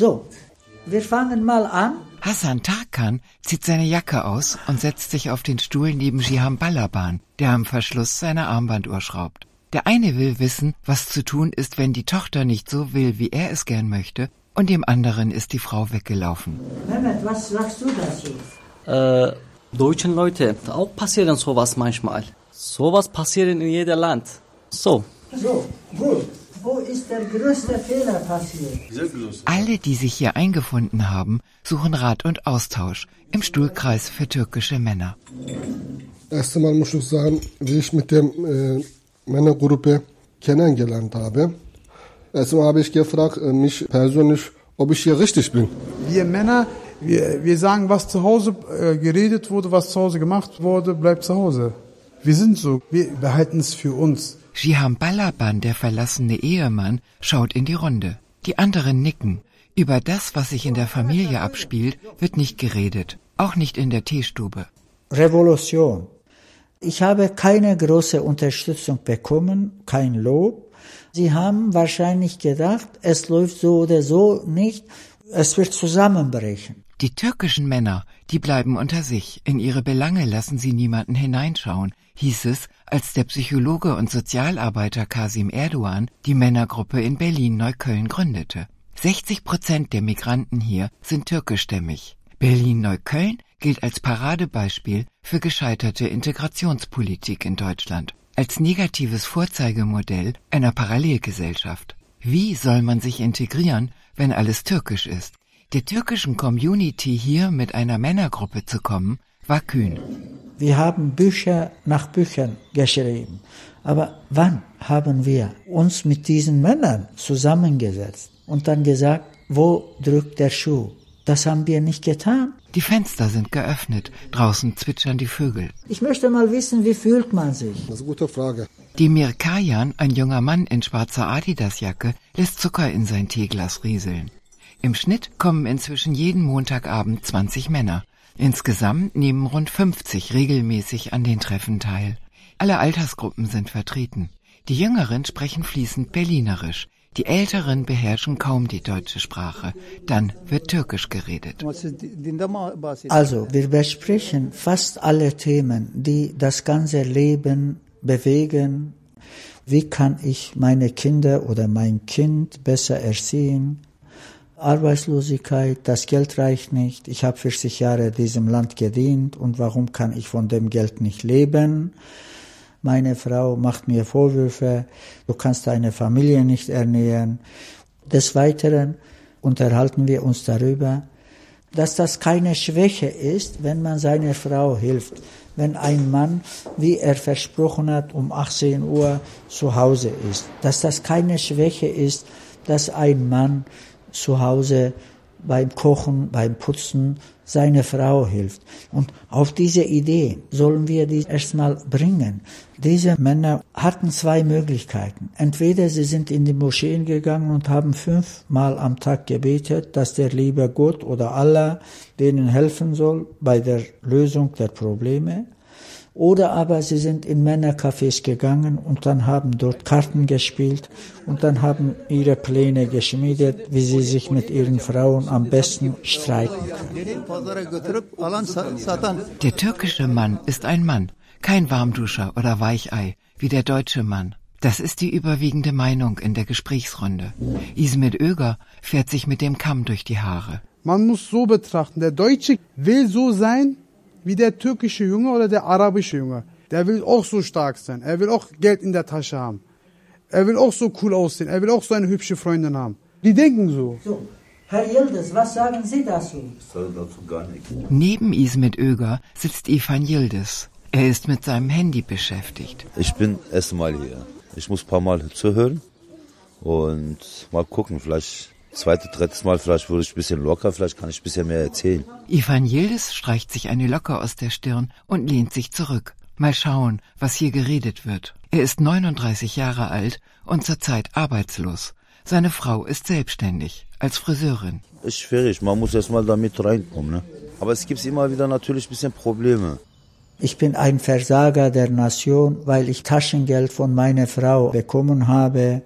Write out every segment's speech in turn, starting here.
So, wir fangen mal an. Hassan Tarkan zieht seine Jacke aus und setzt sich auf den Stuhl neben Cihan Balaban, der am Verschluss seiner Armbanduhr schraubt. Der eine will wissen, was zu tun ist, wenn die Tochter nicht so will, wie er es gern möchte, und dem anderen ist die Frau weggelaufen. Mehmet, was sagst du dazu? Deutschen Leute, auch passieren sowas manchmal. Sowas passieren in jedem Land. So, gut. Wo ist der größte Fehler passiert? Alle, die sich hier eingefunden haben, suchen Rat und Austausch im Stuhlkreis für türkische Männer. Erstens mal muss ich sagen, wie ich mit der Männergruppe kennengelernt habe. Erstmal habe ich gefragt, mich persönlich, ob ich hier richtig bin. Wir Männer, wir sagen, was zu Hause geredet wurde, was zu Hause gemacht wurde, bleibt zu Hause. Wir sind so, wir behalten es für uns. Cihan Balaban, der verlassene Ehemann, schaut in die Runde. Die anderen nicken. Über das, was sich in der Familie abspielt, wird nicht geredet. Auch nicht in der Teestube. Revolution. Ich habe keine große Unterstützung bekommen, kein Lob. Sie haben wahrscheinlich gedacht, es läuft so oder so nicht. Es wird zusammenbrechen. Die türkischen Männer, die bleiben unter sich. In ihre Belange lassen sie niemanden hineinschauen, hieß es, als der Psychologe und Sozialarbeiter Kasim Erdogan die Männergruppe in Berlin-Neukölln gründete. 60% der Migranten hier sind türkischstämmig. Berlin-Neukölln gilt als Paradebeispiel für gescheiterte Integrationspolitik in Deutschland, als negatives Vorzeigemodell einer Parallelgesellschaft. Wie soll man sich integrieren, wenn alles türkisch ist? Der türkischen Community hier mit einer Männergruppe zu kommen, war kühn. Wir haben Bücher nach Büchern geschrieben. Aber wann haben wir uns mit diesen Männern zusammengesetzt und dann gesagt, wo drückt der Schuh? Das haben wir nicht getan. Die Fenster sind geöffnet, draußen zwitschern die Vögel. Ich möchte mal wissen, wie fühlt man sich? Das ist eine gute Frage. Die Mirkayan, ein junger Mann in schwarzer Adidasjacke, lässt Zucker in sein Teeglas rieseln. Im Schnitt kommen inzwischen jeden Montagabend 20 Männer. Insgesamt nehmen rund 50 regelmäßig an den Treffen teil. Alle Altersgruppen sind vertreten. Die Jüngeren sprechen fließend Berlinerisch. Die Älteren beherrschen kaum die deutsche Sprache. Dann wird Türkisch geredet. Also, wir besprechen fast alle Themen, die das ganze Leben bewegen. Wie kann ich meine Kinder oder mein Kind besser erziehen? Arbeitslosigkeit, das Geld reicht nicht, ich habe 40 Jahre diesem Land gedient und warum kann ich von dem Geld nicht leben? Meine Frau macht mir Vorwürfe, du kannst deine Familie nicht ernähren. Des Weiteren unterhalten wir uns darüber, dass das keine Schwäche ist, wenn man seiner Frau hilft, wenn ein Mann, wie er versprochen hat, um 18 Uhr zu Hause ist. Dass das keine Schwäche ist, dass ein Mann zu Hause beim Kochen, beim Putzen seine Frau hilft. Und auf diese Idee sollen wir die erstmal bringen. Diese Männer hatten zwei Möglichkeiten. Entweder sie sind in die Moscheen gegangen und haben 5-mal am Tag gebetet, dass der liebe Gott oder Allah denen helfen soll bei der Lösung der Probleme. Oder aber sie sind in Männercafés gegangen und dann haben dort Karten gespielt und dann haben ihre Pläne geschmiedet, wie sie sich mit ihren Frauen am besten streiten können. Der türkische Mann ist ein Mann, kein Warmduscher oder Weichei wie der deutsche Mann. Das ist die überwiegende Meinung in der Gesprächsrunde. Ismet Öger fährt sich mit dem Kamm durch die Haare. Man muss so betrachten, der Deutsche will so sein, wie der türkische Junge oder der arabische Junge. Der will auch so stark sein. Er will auch Geld in der Tasche haben. Er will auch so cool aussehen. Er will auch so eine hübsche Freundin haben. Die denken so. So, Herr Yildiz, was sagen Sie dazu? Ich sage dazu gar nichts. Neben Ismet Öger sitzt Ivan Yildiz. Er ist mit seinem Handy beschäftigt. Ich bin erstmal hier. Ich muss ein paar Mal zuhören und mal gucken, vielleicht... Zweites, drittes Mal, vielleicht wurde ich ein bisschen locker, vielleicht kann ich ein bisschen mehr erzählen. Ivan Yildiz streicht sich eine Locke aus der Stirn und lehnt sich zurück. Mal schauen, was hier geredet wird. Er ist 39 Jahre alt und zurzeit arbeitslos. Seine Frau ist selbstständig, als Friseurin. Ist schwierig, man muss erst mal damit reinkommen, ne? Aber es gibt immer wieder natürlich ein bisschen Probleme. Ich bin ein Versager der Nation, weil ich Taschengeld von meiner Frau bekommen habe.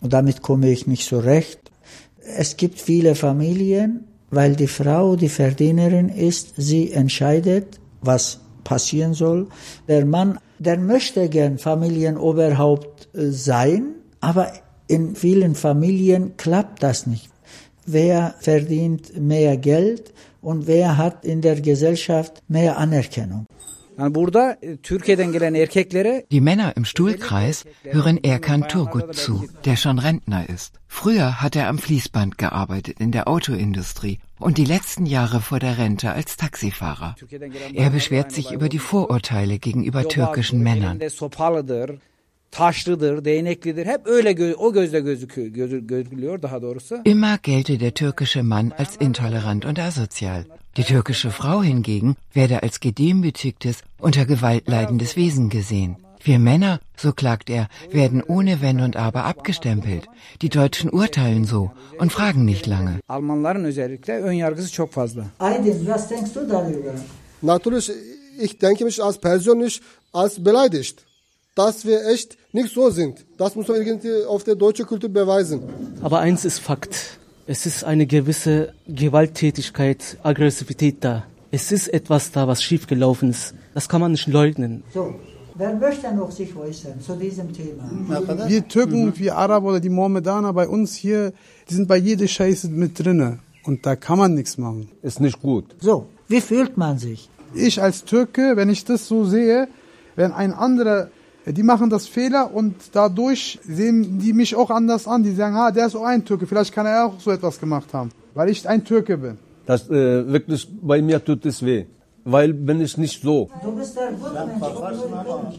Und damit komme ich nicht zurecht. Es gibt viele Familien, weil die Frau die Verdienerin ist, sie entscheidet, was passieren soll. Der Mann, der möchte gern Familienoberhaupt sein, aber in vielen Familien klappt das nicht. Wer verdient mehr Geld und wer hat in der Gesellschaft mehr Anerkennung? Die Männer im Stuhlkreis hören Erkan Turgut zu, der schon Rentner ist. Früher hat er am Fließband gearbeitet in der Autoindustrie und die letzten Jahre vor der Rente als Taxifahrer. Er beschwert sich über die Vorurteile gegenüber türkischen Männern. Immer gelte der türkische Mann als intolerant und asozial. Die türkische Frau hingegen werde als gedemütigtes, unter Gewalt leidendes Wesen gesehen. Wir Männer, so klagt er, werden ohne Wenn und Aber abgestempelt. Die Deutschen urteilen so und fragen nicht lange. Aydin, was denkst du darüber? Natürlich, ich denke mich als persönlich als beleidigt. Dass wir echt nicht so sind. Das muss man irgendwie auf der deutschen Kultur beweisen. Aber eins ist Fakt. Es ist eine gewisse Gewalttätigkeit, Aggressivität da. Es ist etwas da, was schiefgelaufen ist. Das kann man nicht leugnen. So, wer möchte noch sich äußern zu diesem Thema? Wir Türken, wir Araber oder die Mohammedaner bei uns hier, die sind bei jeder Scheiße mit drinne. Und da kann man nichts machen. Ist nicht gut. So, wie fühlt man sich? Ich als Türke, wenn ich das so sehe, wenn ein anderer... Die machen das Fehler und dadurch sehen die mich auch anders an. Die sagen, der ist auch ein Türke, vielleicht kann er auch so etwas gemacht haben, weil ich ein Türke bin. Das wirklich, bei mir tut es weh, weil bin ich nicht so.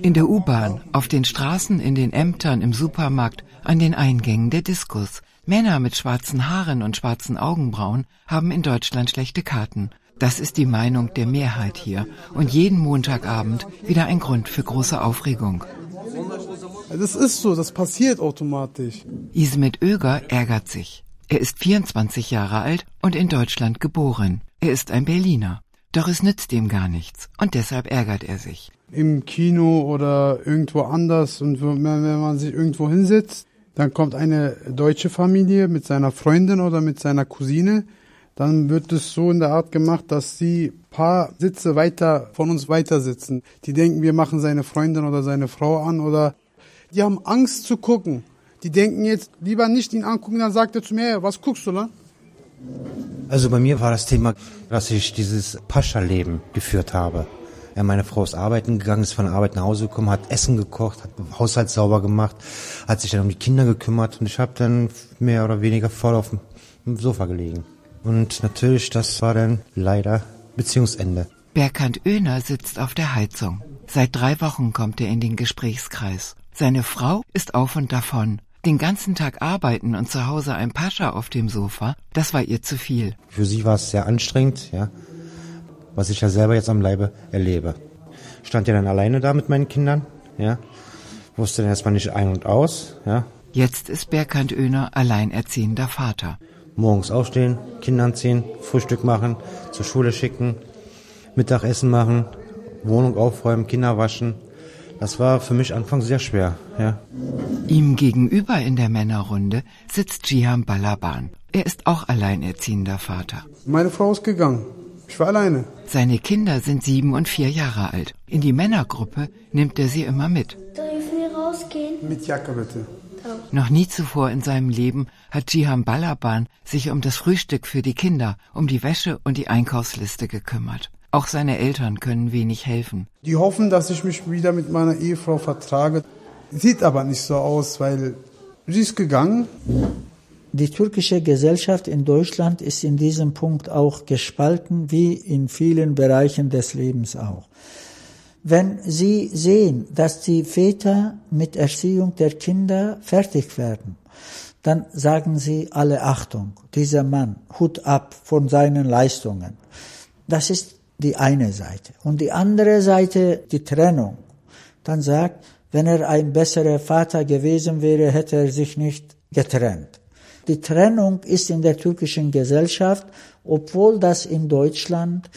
In der U-Bahn, auf den Straßen, in den Ämtern, im Supermarkt, an den Eingängen der Diskos. Männer mit schwarzen Haaren und schwarzen Augenbrauen haben in Deutschland schlechte Karten. Das ist die Meinung der Mehrheit hier und jeden Montagabend wieder ein Grund für große Aufregung. Das ist so, das passiert automatisch. Ismet Öger ärgert sich. Er ist 24 Jahre alt und in Deutschland geboren. Er ist ein Berliner. Doch es nützt ihm gar nichts und deshalb ärgert er sich. Im Kino oder irgendwo anders und wenn man sich irgendwo hinsetzt, dann kommt eine deutsche Familie mit seiner Freundin oder mit seiner Cousine. Dann wird es so in der Art gemacht, dass sie ein paar Sitze weiter von uns weiter sitzen. Die denken, wir machen seine Freundin oder seine Frau an oder die haben Angst zu gucken. Die denken jetzt lieber nicht ihn angucken, dann sagt er zu mir, hey, was guckst du da? Also bei mir war das Thema, dass ich dieses Pascha-Leben geführt habe. Meine Frau ist arbeiten gegangen, ist von der Arbeit nach Hause gekommen, hat Essen gekocht, hat den Haushalt sauber gemacht, hat sich dann um die Kinder gekümmert und ich habe dann mehr oder weniger voll auf dem Sofa gelegen. Und natürlich, das war dann leider Beziehungsende. Berkant Öhner sitzt auf der Heizung. Seit 3 Wochen kommt er in den Gesprächskreis. Seine Frau ist auf und davon. Den ganzen Tag arbeiten und zu Hause ein Pascha auf dem Sofa, das war ihr zu viel. Für sie war es sehr anstrengend, ja, was ich ja selber jetzt am Leibe erlebe. Stand ja dann alleine da mit meinen Kindern, ja, wusste dann erstmal nicht ein und aus, ja. Jetzt ist Berkant Öhner alleinerziehender Vater. Morgens aufstehen, Kinder anziehen, Frühstück machen, zur Schule schicken, Mittagessen machen, Wohnung aufräumen, Kinder waschen. Das war für mich anfangs sehr schwer. Ja. Ihm gegenüber in der Männerrunde sitzt Cihan Balaban. Er ist auch alleinerziehender Vater. Meine Frau ist gegangen. Ich war alleine. Seine Kinder sind 7 und 4 Jahre alt. In die Männergruppe nimmt er sie immer mit. Dürfen wir rausgehen? Mit Jacke bitte. Noch nie zuvor in seinem Leben hat Cihan Balaban sich um das Frühstück für die Kinder, um die Wäsche und die Einkaufsliste gekümmert. Auch seine Eltern können wenig helfen. Die hoffen, dass ich mich wieder mit meiner Ehefrau vertrage. Sieht aber nicht so aus, weil sie ist gegangen. Die türkische Gesellschaft in Deutschland ist in diesem Punkt auch gespalten, wie in vielen Bereichen des Lebens auch. Wenn sie sehen, dass die Väter mit Erziehung der Kinder fertig werden, dann sagen sie alle Achtung, dieser Mann, Hut ab von seinen Leistungen. Das ist die eine Seite. Und die andere Seite, die Trennung, dann sagt, wenn er ein besserer Vater gewesen wäre, hätte er sich nicht getrennt. Die Trennung ist in der türkischen Gesellschaft, obwohl das in Deutschland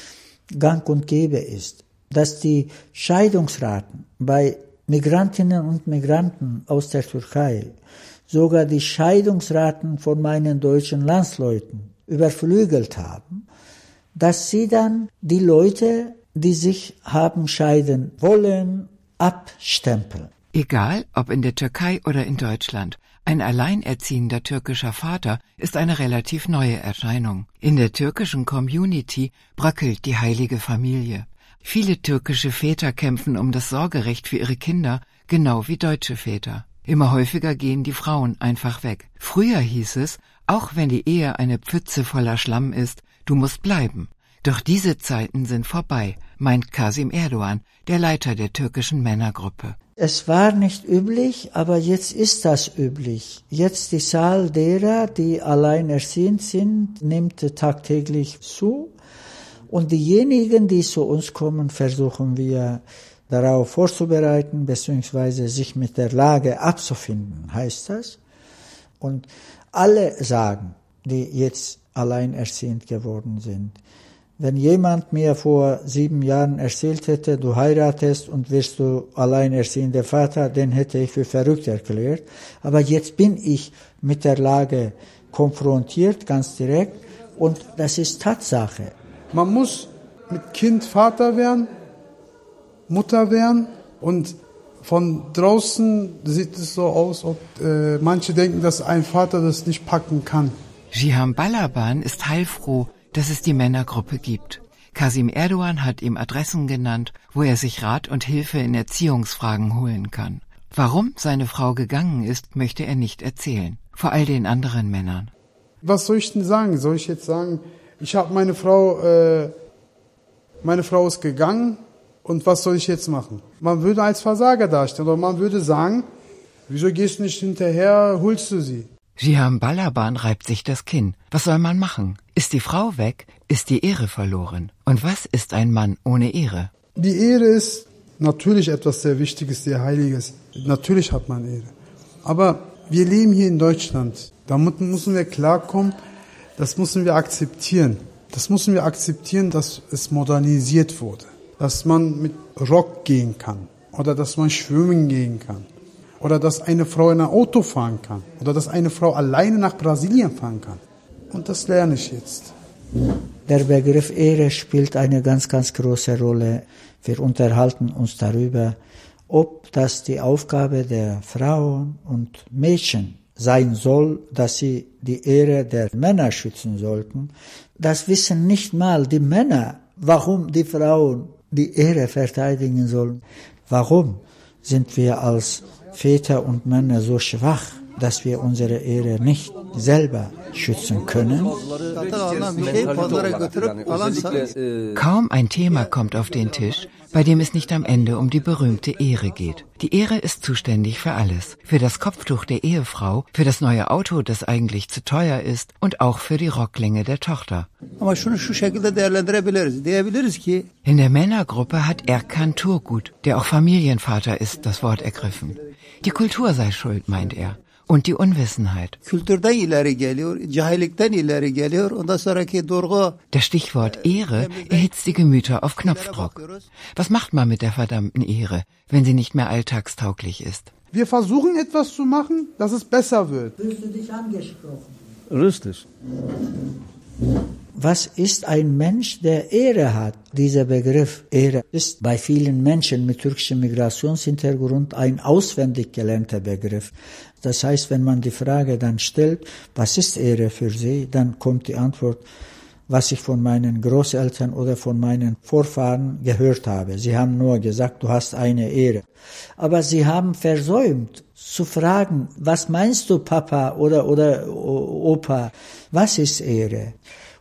gang und gäbe ist, dass die Scheidungsraten bei Migrantinnen und Migranten aus der Türkei sogar die Scheidungsraten von meinen deutschen Landsleuten überflügelt haben, dass sie dann die Leute, die sich haben scheiden wollen, abstempeln. Egal, ob in der Türkei oder in Deutschland, ein alleinerziehender türkischer Vater ist eine relativ neue Erscheinung. In der türkischen Community bröckelt die heilige Familie. Viele türkische Väter kämpfen um das Sorgerecht für ihre Kinder, genau wie deutsche Väter. Immer häufiger gehen die Frauen einfach weg. Früher hieß es, auch wenn die Ehe eine Pfütze voller Schlamm ist, du musst bleiben. Doch diese Zeiten sind vorbei, meint Kasim Erdogan, der Leiter der türkischen Männergruppe. Es war nicht üblich, aber jetzt ist das üblich. Jetzt die Zahl derer, die alleinerziehend sind, nimmt tagtäglich zu. Und diejenigen, die zu uns kommen, versuchen wir darauf vorzubereiten, beziehungsweise sich mit der Lage abzufinden, heißt das. Und alle sagen, die jetzt alleinerziehend geworden sind, wenn jemand mir vor 7 Jahren erzählt hätte, du heiratest und wirst du alleinerziehender Vater, den hätte ich für verrückt erklärt. Aber jetzt bin ich mit der Lage konfrontiert, ganz direkt, und das ist Tatsache. Man muss mit Kind Vater werden, Mutter werden, und von draußen sieht es so aus, ob manche denken, dass ein Vater das nicht packen kann. Cihan Balaban ist heilfroh, dass es die Männergruppe gibt. Kasim Erdogan hat ihm Adressen genannt, wo er sich Rat und Hilfe in Erziehungsfragen holen kann. Warum seine Frau gegangen ist, möchte er nicht erzählen. Vor all den anderen Männern. Was soll ich denn sagen? Soll ich jetzt sagen, ich habe meine Frau ist gegangen und was soll ich jetzt machen? Man würde als Versager dastehen oder man würde sagen, wieso gehst du nicht hinterher, holst du sie? Cihan Balaban reibt sich das Kinn. Was soll man machen? Ist die Frau weg, ist die Ehre verloren. Und was ist ein Mann ohne Ehre? Die Ehre ist natürlich etwas sehr Wichtiges, sehr Heiliges. Natürlich hat man Ehre. Aber wir leben hier in Deutschland. Damit müssen wir klarkommen, das müssen wir akzeptieren. Das müssen wir akzeptieren, dass es modernisiert wurde. Dass man mit Rock gehen kann oder dass man schwimmen gehen kann. Oder dass eine Frau in ein Auto fahren kann. Oder dass eine Frau alleine nach Brasilien fahren kann. Und das lerne ich jetzt. Der Begriff Ehre spielt eine ganz, ganz große Rolle. Wir unterhalten uns darüber, ob das die Aufgabe der Frauen und Mädchen sein soll, dass sie die Ehre der Männer schützen sollten. Das wissen nicht mal die Männer, warum die Frauen die Ehre verteidigen sollen. Warum sind wir als Väter und Männer so schwach, dass wir unsere Ehre nicht selber schützen können? Kaum ein Thema kommt auf den Tisch, bei dem es nicht am Ende um die berühmte Ehre geht. Die Ehre ist zuständig für alles. Für das Kopftuch der Ehefrau, für das neue Auto, das eigentlich zu teuer ist, und auch für die Rocklänge der Tochter. In der Männergruppe hat Erkan Turgut, der auch Familienvater ist, das Wort ergriffen. Die Kultur sei schuld, meint er. Und die Unwissenheit. Das Stichwort Ehre erhitzt die Gemüter auf Knopfdruck. Was macht man mit der verdammten Ehre, wenn sie nicht mehr alltagstauglich ist? Wir versuchen etwas zu machen, dass es besser wird. Fühlst du dich angesprochen? Richtig. Was ist ein Mensch, der Ehre hat? Dieser Begriff Ehre ist bei vielen Menschen mit türkischem Migrationshintergrund ein auswendig gelernter Begriff. Das heißt, wenn man die Frage dann stellt, was ist Ehre für Sie, dann kommt die Antwort, was ich von meinen Großeltern oder von meinen Vorfahren gehört habe. Sie haben nur gesagt, du hast eine Ehre. Aber sie haben versäumt zu fragen, was meinst du, Papa oder Opa, was ist Ehre?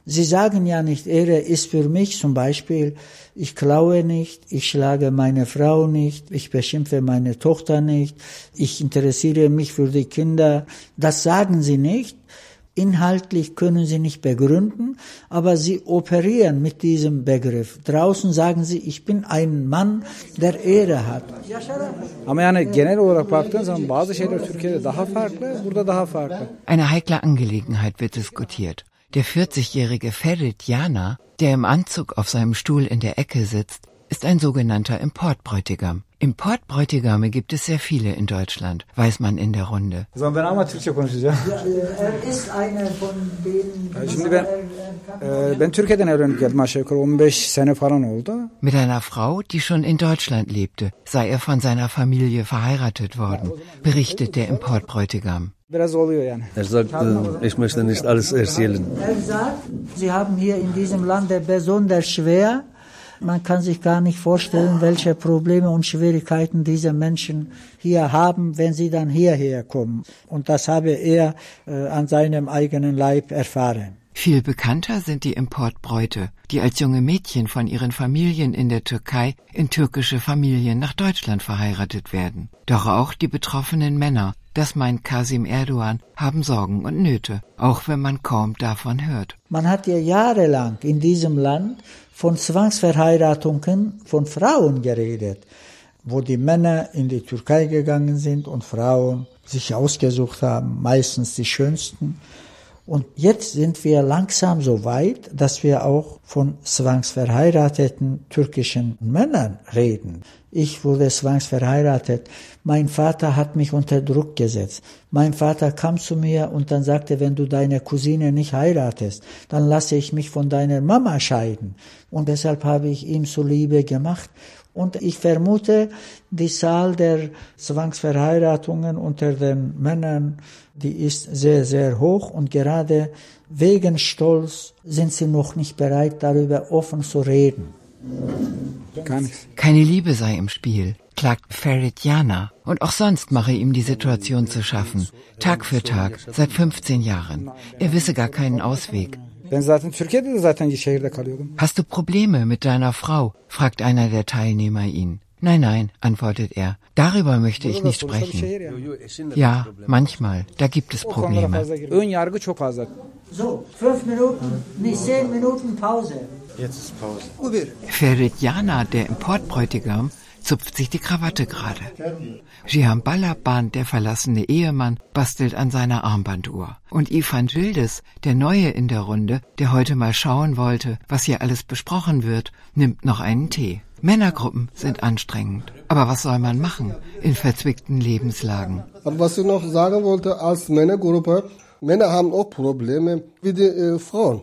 Sie sagen ja nicht, Ehre ist für mich zum Beispiel, ich klaue nicht, ich schlage meine Frau nicht, ich beschimpfe meine Tochter nicht, ich interessiere mich für die Kinder. Das sagen sie nicht. Inhaltlich können sie nicht begründen, aber sie operieren mit diesem Begriff. Draußen sagen sie, ich bin ein Mann, der Ehre hat. Eine heikle Angelegenheit wird diskutiert. Der 40-jährige Ferit Yana, der im Anzug auf seinem Stuhl in der Ecke sitzt, ist ein sogenannter Importbräutigam. Importbräutigame gibt es sehr viele in Deutschland, weiß man in der Runde. Sollen wir einmal Türkçe konuşacağız? Er ist einer von denen. Şimdi ben Türkiye'den evlenip geldim aşağı yukarı 15 sene falan oldu. Mit einer Frau, die schon in Deutschland lebte, sei er von seiner Familie verheiratet worden, berichtet der Importbräutigam. Er sagt, ich möchte nicht alles erzählen. Er sagt, sie haben hier in diesem Lande besonders schwer. Man kann sich gar nicht vorstellen, welche Probleme und Schwierigkeiten diese Menschen hier haben, wenn sie dann hierher kommen. Und das habe er an seinem eigenen Leib erfahren. Viel bekannter sind die Importbräute, die als junge Mädchen von ihren Familien in der Türkei in türkische Familien nach Deutschland verheiratet werden. Doch auch die betroffenen Männer, das meint Kasim Erdogan, haben Sorgen und Nöte, auch wenn man kaum davon hört. Man hat ja jahrelang in diesem Land von Zwangsverheiratungen von Frauen geredet, wo die Männer in die Türkei gegangen sind und Frauen sich ausgesucht haben, meistens die schönsten. Und jetzt sind wir langsam so weit, dass wir auch von zwangsverheirateten türkischen Männern reden. Ich wurde zwangsverheiratet. Mein Vater hat mich unter Druck gesetzt. Mein Vater kam zu mir und dann sagte, wenn du deine Cousine nicht heiratest, dann lasse ich mich von deiner Mama scheiden. Und deshalb habe ich ihm zuliebe gemacht. Und ich vermute, die Zahl der Zwangsverheiratungen unter den Männern, die ist sehr, sehr hoch. Und gerade wegen Stolz sind sie noch nicht bereit, darüber offen zu reden. Keine Liebe sei im Spiel, klagt Ferit Yana. Und auch sonst mache ihm die Situation zu schaffen. Tag für Tag, seit 15 Jahren. Er wisse gar keinen Ausweg. Hast du Probleme mit deiner Frau? Fragt einer der Teilnehmer ihn. Nein, nein, antwortet er. Darüber möchte ich nicht sprechen. Ja, manchmal, da gibt es Probleme. So, 5 Minuten, nicht 10 Minuten Pause. Jetzt ist Pause. Ferit Yana, der Importbräutigam, zupft sich die Krawatte gerade. Cihan Balaban, der verlassene Ehemann, bastelt an seiner Armbanduhr. Und Ivan Yildiz, der Neue in der Runde, der heute mal schauen wollte, was hier alles besprochen wird, nimmt noch einen Tee. Männergruppen sind anstrengend. Aber was soll man machen in verzwickten Lebenslagen? Aber was ich noch sagen wollte, als Männergruppe, Männer haben auch Probleme wie die Frauen.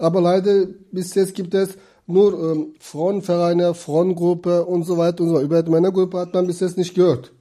Aber leider bis jetzt gibt es nur Frauenvereine, Frauengruppe und so weiter. Über die Männergruppe hat man bis jetzt nicht gehört.